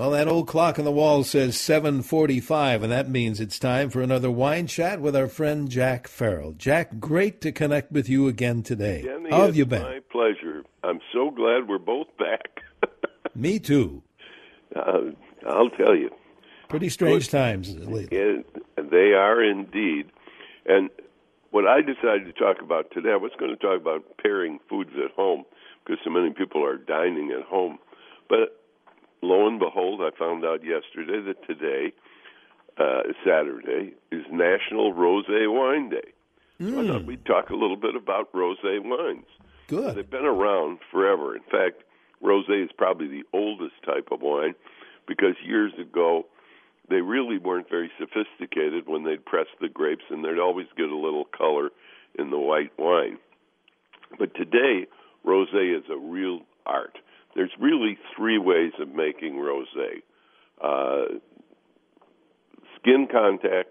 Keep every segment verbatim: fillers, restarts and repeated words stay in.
Well, that old clock on the wall says seven forty-five, and that means it's time for another wine chat with our friend Jack Farrell. Jack, great to connect with you again today. Denny, how have you been? My pleasure. I'm so glad we're both back. Me too. Uh, I'll tell you. Pretty strange Good. times lately. And they are indeed. And what I decided to talk about today, I was going to talk about pairing foods at home, because so many people are dining at home. But lo and behold, I found out yesterday that today, uh, Saturday, is National Rosé Wine Day. Mm. So I thought we'd talk a little bit about rosé wines. Good. They've been around forever. In fact, rosé is probably the oldest type of wine, because years ago, they really weren't very sophisticated when they'd press the grapes, and they'd always get a little color in the white wine. But today, rosé is a real art. There's really three ways of making rosé. Uh, skin contact,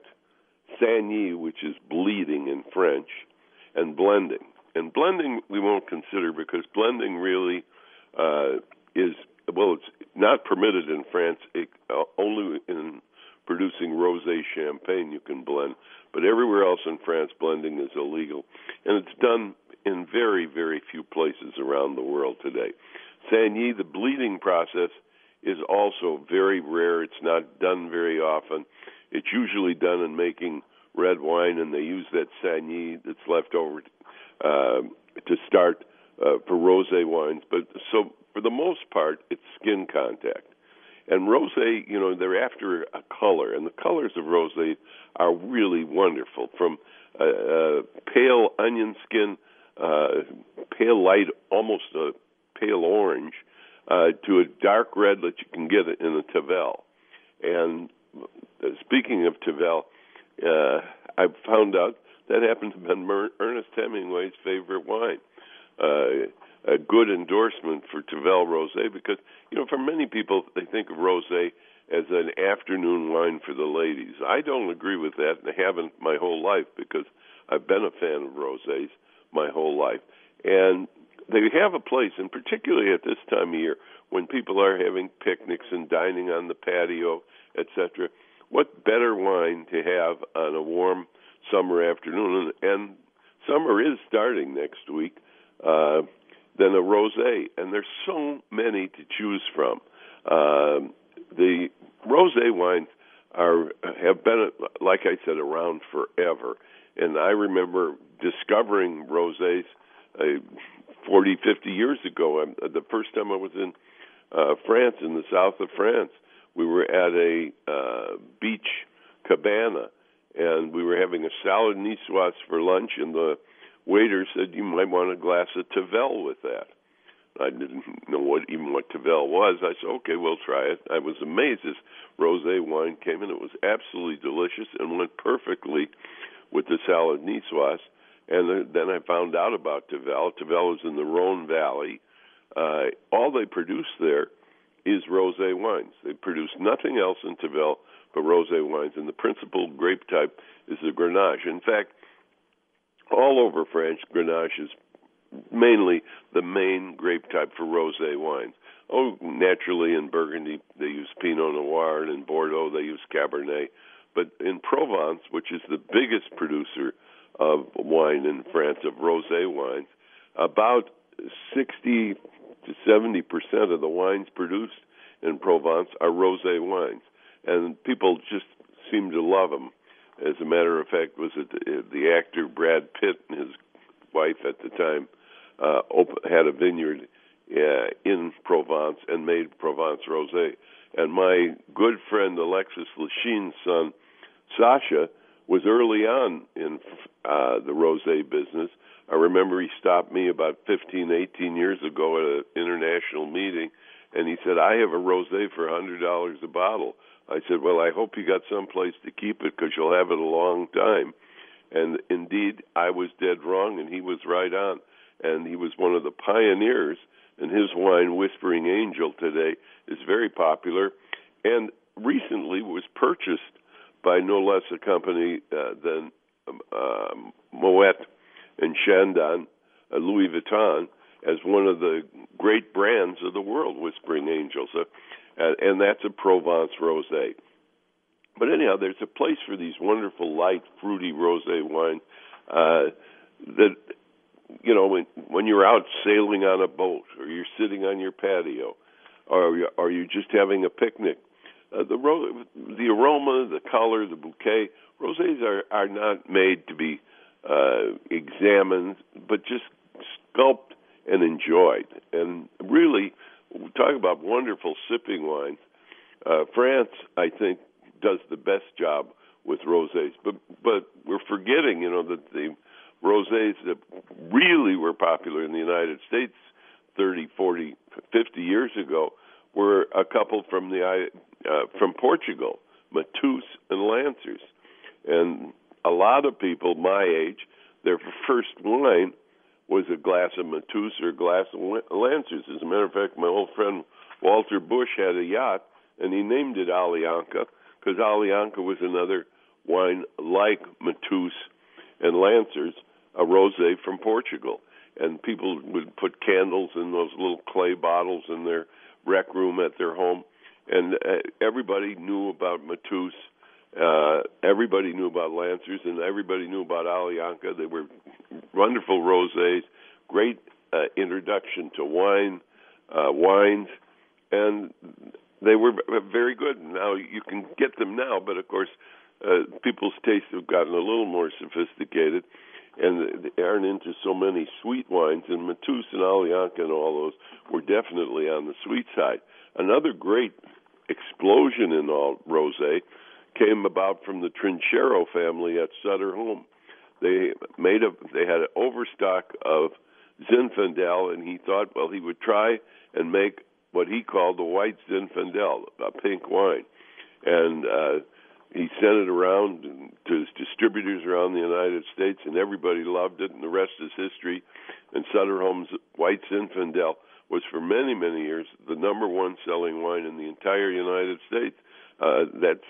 saignie, which is bleeding in French, and blending. And blending we won't consider, because blending really uh, is, well, it's not permitted in France. It, uh, only in producing rosé champagne you can blend. But everywhere else in France, blending is illegal. And it's done in very, very few places around the world today. Saignie, the bleeding process, is also very rare. It's not done very often. It's usually done in making red wine, and they use that Saignie that's left over uh, to start uh, for rosé wines. But so for the most part, it's skin contact. And rosé, you know, they're after a color, and the colors of rosé are really wonderful, from uh, uh, pale onion skin, uh, pale light, almost a pale orange, uh, to a dark red that you can get it in a Tavel. And speaking of Tavel, uh, I found out that happened to be Ernest Hemingway's favorite wine. Uh, a good endorsement for Tavel Rosé, because, you know, for many people, they think of rosé as an afternoon wine for the ladies. I don't agree with that, and I haven't my whole life, because I've been a fan of rosés my whole life. And they have a place, and particularly at this time of year, when people are having picnics and dining on the patio, et cetera. What better wine to have on a warm summer afternoon? And, and summer is starting next week, uh, than a rosé, and there's so many to choose from. Uh, the rosé wines are have been, like I said, around forever. And I remember discovering rosés Uh, forty, fifty years ago. I, the first time I was in uh, France, in the south of France, we were at a uh, beach cabana, and we were having a salad niçoise for lunch, and the waiter said, you might want a glass of Tavel with that. I didn't know what even what Tavel was. I said, okay, we'll try it. I was amazed. This rosé wine came in. It was absolutely delicious and went perfectly with the salad niçoise. And then I found out about Tavel. Tavel is in the Rhone Valley. Uh, all they produce there is rosé wines. They produce nothing else in Tavel but rosé wines, and the principal grape type is the Grenache. In fact, all over France, Grenache is mainly the main grape type for rosé wines. Oh, naturally, in Burgundy, they use Pinot Noir, and in Bordeaux, they use Cabernet. But in Provence, which is the biggest producer of wine in France, of rosé wines, about sixty to seventy percent of the wines produced in Provence are rosé wines, and people just seem to love them. As a matter of fact, was it the, the actor Brad Pitt and his wife at the time uh, op- had a vineyard uh, in Provence and made Provence rosé. And my good friend Alexis Lachine's son, Sasha, was early on in uh, the rosé business. I remember he stopped me about fifteen, eighteen years ago at an international meeting, and he said, I have a rosé for one hundred dollars a bottle. I said, well, I hope you got someplace to keep it, because you'll have it a long time. And indeed, I was dead wrong, and he was right on. And he was one of the pioneers, and his wine, Whispering Angel, today is very popular, and recently was purchased by no less a company uh, than um, uh, Moet and Chandon, uh, Louis Vuitton, as one of the great brands of the world, Whispering Angel. So uh, and that's a Provence rosé. But anyhow, there's a place for these wonderful, light, fruity rosé wines uh, that, you know, when, when you're out sailing on a boat or you're sitting on your patio or, or you're just having a picnic. Uh, the, ro- the aroma, the color, the bouquet, rosés are, are not made to be uh, examined, but just sculpted and enjoyed. And really, we talk about wonderful sipping wines. Uh, France, I think, does the best job with rosés. But but we're forgetting, you know, that the rosés that really were popular in the United States thirty, forty, fifty years ago were a couple from the uh, from Portugal, Mateus and Lancers. And a lot of people my age, their first wine was a glass of Mateus or a glass of Lancers. As a matter of fact, my old friend Walter Bush had a yacht, and he named it Alianca, because Alianca was another wine like Mateus and Lancers, a rosé from Portugal. And people would put candles in those little clay bottles in their rec room at their home. And uh, everybody knew about Mateus, uh, everybody knew about Lancers, and everybody knew about Alianca. They were wonderful rosés, great uh, introduction to wine, uh, wines, and they were very good. Now, you can get them now, but, of course, uh, people's tastes have gotten a little more sophisticated, and they aren't into so many sweet wines, and Mateus and Alianca and all those were definitely on the sweet side. Another great explosion in all rosé came about from the Trinchero family at Sutter Home. They made a, they had an overstock of Zinfandel, and he thought, well, he would try and make what he called the White Zinfandel, a pink wine. And uh, he sent it around to his distributors around the United States, and everybody loved it, and the rest is history. And Sutter Home's White Zinfandel was for many, many years the number one selling wine in the entire United States. Uh, that's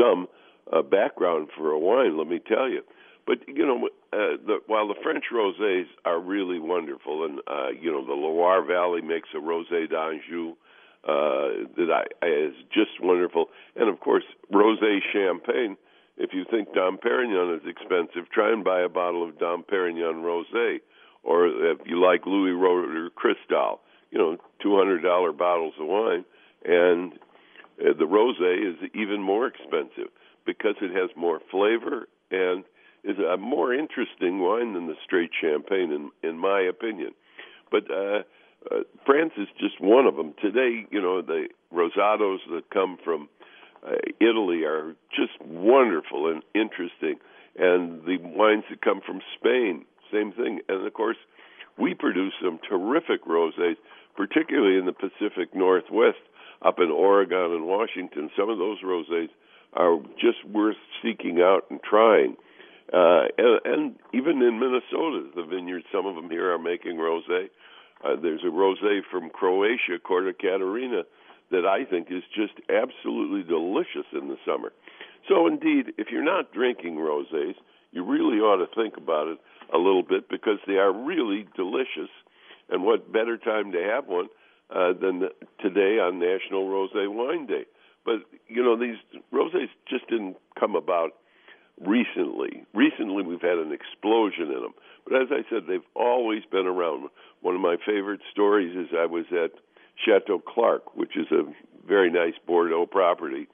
some uh, background for a wine, let me tell you. But, you know, uh, the, while the French rosés are really wonderful, and, uh, you know, the Loire Valley makes a rosé d'Anjou uh, that I, is just wonderful. And, of course, rosé champagne, if you think Dom Pérignon is expensive, try and buy a bottle of Dom Pérignon rosé. Or if you like Louis Roederer Cristal, you know, two hundred dollars bottles of wine. And uh, the rosé is even more expensive because it has more flavor and is a more interesting wine than the straight champagne, in in my opinion. But uh, uh, France is just one of them. Today, you know, the Rosados that come from uh, Italy are just wonderful and interesting. And the wines that come from Spain, same thing. And, of course, we produce some terrific rosés, particularly in the Pacific Northwest, up in Oregon and Washington. Some of those rosés are just worth seeking out and trying. Uh, and, and even in Minnesota, the vineyards, some of them here are making rosé. Uh, there's a rosé from Croatia, Korta Katarina, that I think is just absolutely delicious in the summer. So, indeed, if you're not drinking rosés, you really ought to think about it a little bit because they are really delicious. And what better time to have one uh, than today on National Rosé Wine Day. But, you know, these rosés just didn't come about Recently, recently we've had an explosion in them. But as I said, they've always been around. One of my favorite stories is I was at Chateau Clark, which is a very nice Bordeaux property.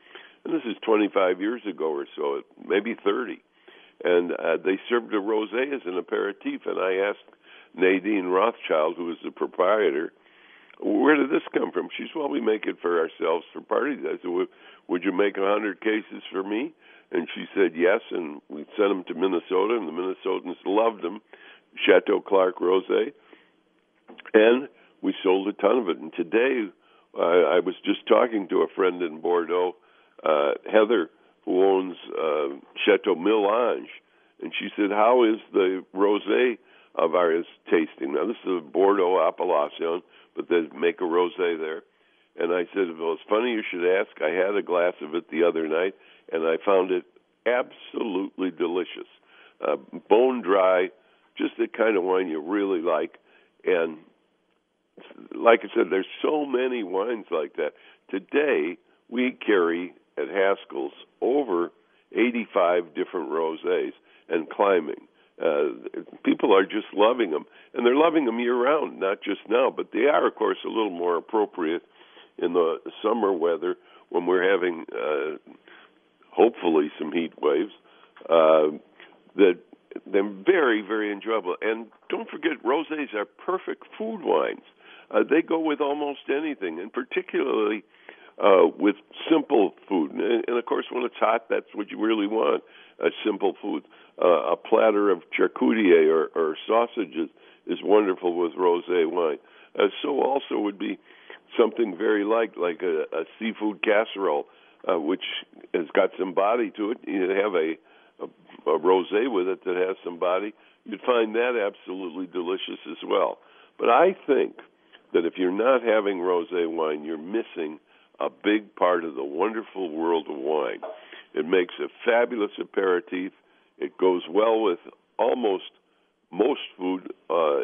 And this is twenty-five years ago or so, maybe thirty. And uh, they served a rosé as an aperitif. And I asked Nadine Rothschild, who was the proprietor, where did this come from? She said, well, we make it for ourselves for parties. I said, well, would you make one hundred cases for me? And she said yes, and we sent them to Minnesota, and the Minnesotans loved them, Chateau Clark Rosé. And we sold a ton of it. And today, uh, I was just talking to a friend in Bordeaux, uh, Heather, who owns uh, Chateau Millange, and she said, how is the rosé of ours tasting? Now, this is a Bordeaux Appellation, but they make a rosé there. And I said, well, it's funny you should ask. I had a glass of it the other night, and I found it absolutely delicious. Uh, bone dry, just the kind of wine you really like. And like I said, there's so many wines like that. Today, we carry at Haskell's over eighty-five different rosés and climbing. Uh, people are just loving them, and they're loving them year-round, not just now, but they are, of course, a little more appropriate in the summer weather when we're having, uh, hopefully, some heat waves. Uh, that they're very, very enjoyable. And don't forget, rosés are perfect food wines. Uh, they go with almost anything, and particularly uh, with simple food. And, and, of course, when it's hot, that's what you really want, a simple food. Uh, a platter of charcuterie or, or sausages is wonderful with rosé wine. Uh, so also would be something very light, like a, a seafood casserole, uh, which has got some body to it. You have a A, a rosé with it that has some body, you'd find that absolutely delicious as well. But I think that if you're not having rosé wine, you're missing a big part of the wonderful world of wine. It makes a fabulous aperitif. It goes well with almost most food, uh,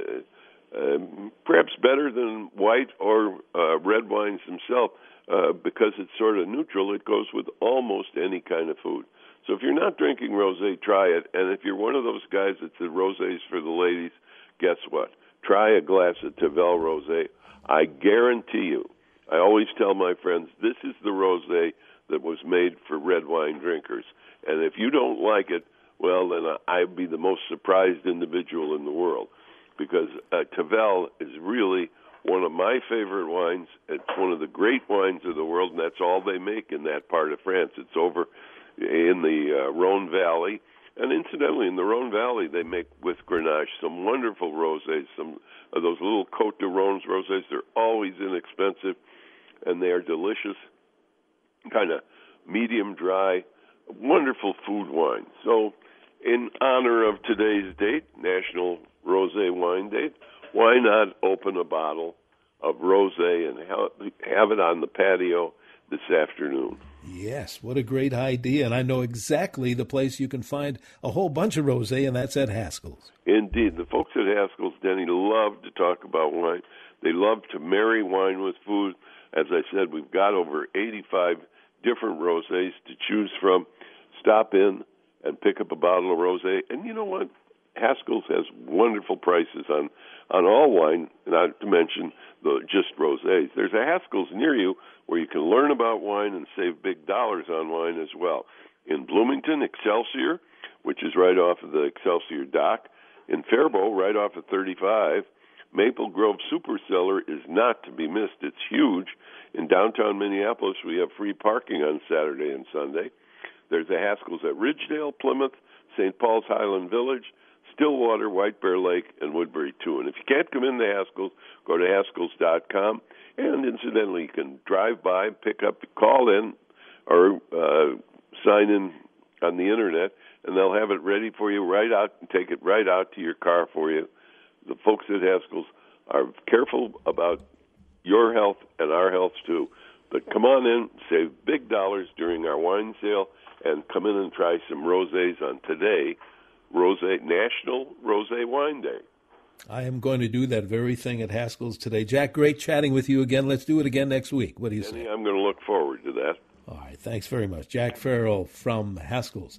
uh, perhaps better than white or uh, red wines themselves, uh, because it's sort of neutral. It goes with almost any kind of food. So if you're not drinking rosé, try it. And if you're one of those guys that's the rosé's for the ladies, guess what? Try a glass of Tavel rosé. I guarantee you, I always tell my friends, this is the rosé that was made for red wine drinkers. And if you don't like it, well, then I'd be the most surprised individual in the world, because uh, Tavel is really one of my favorite wines. It's one of the great wines of the world, and that's all they make in that part of France. It's over in the uh, Rhone Valley. And incidentally, in the Rhone Valley, they make with Grenache some wonderful rosés, some of those little Cote de Rhone rosés. They're always inexpensive, and they are delicious, kind of medium dry, wonderful food wine. So in honor of today's date, National Rosé Wine Day, why not open a bottle of rosé and have it on the patio this afternoon? Yes, what a great idea. And I know exactly the place you can find a whole bunch of rosé, and that's at Haskell's. Indeed. The folks at Haskell's, Denny, love to talk about wine. They love to marry wine with food. As I said, we've got over eighty-five different rosés to choose from. Stop in and pick up a bottle of rosé. And you know what? Haskell's has wonderful prices on, on all wine, not to mention the, just rosés. There's a Haskell's near you where you can learn about wine and save big dollars on wine as well. In Bloomington, Excelsior, which is right off of the Excelsior dock. In Faribault, right off of thirty-five. Maple Grove Super Cellar is not to be missed. It's huge. In downtown Minneapolis, we have free parking on Saturday and Sunday. There's a Haskell's at Ridgedale, Plymouth, Saint Paul's Highland Village, Stillwater, White Bear Lake, and Woodbury, too. And if you can't come into Haskell's, go to Haskell's dot com. And incidentally, you can drive by, pick up, call in, or uh, sign in on the Internet, and they'll have it ready for you right out and take it right out to your car for you. The folks at Haskell's are careful about your health and our health, too. But come on in, save big dollars during our wine sale, and come in and try some rosés on today, Rosé National Rosé Wine Day. I am going to do that very thing at Haskell's today. Jack, great chatting with you again. Let's do it again next week. What do you Denny, say? I'm going to look forward to that. All right. Thanks very much. Jack Farrell from Haskell's.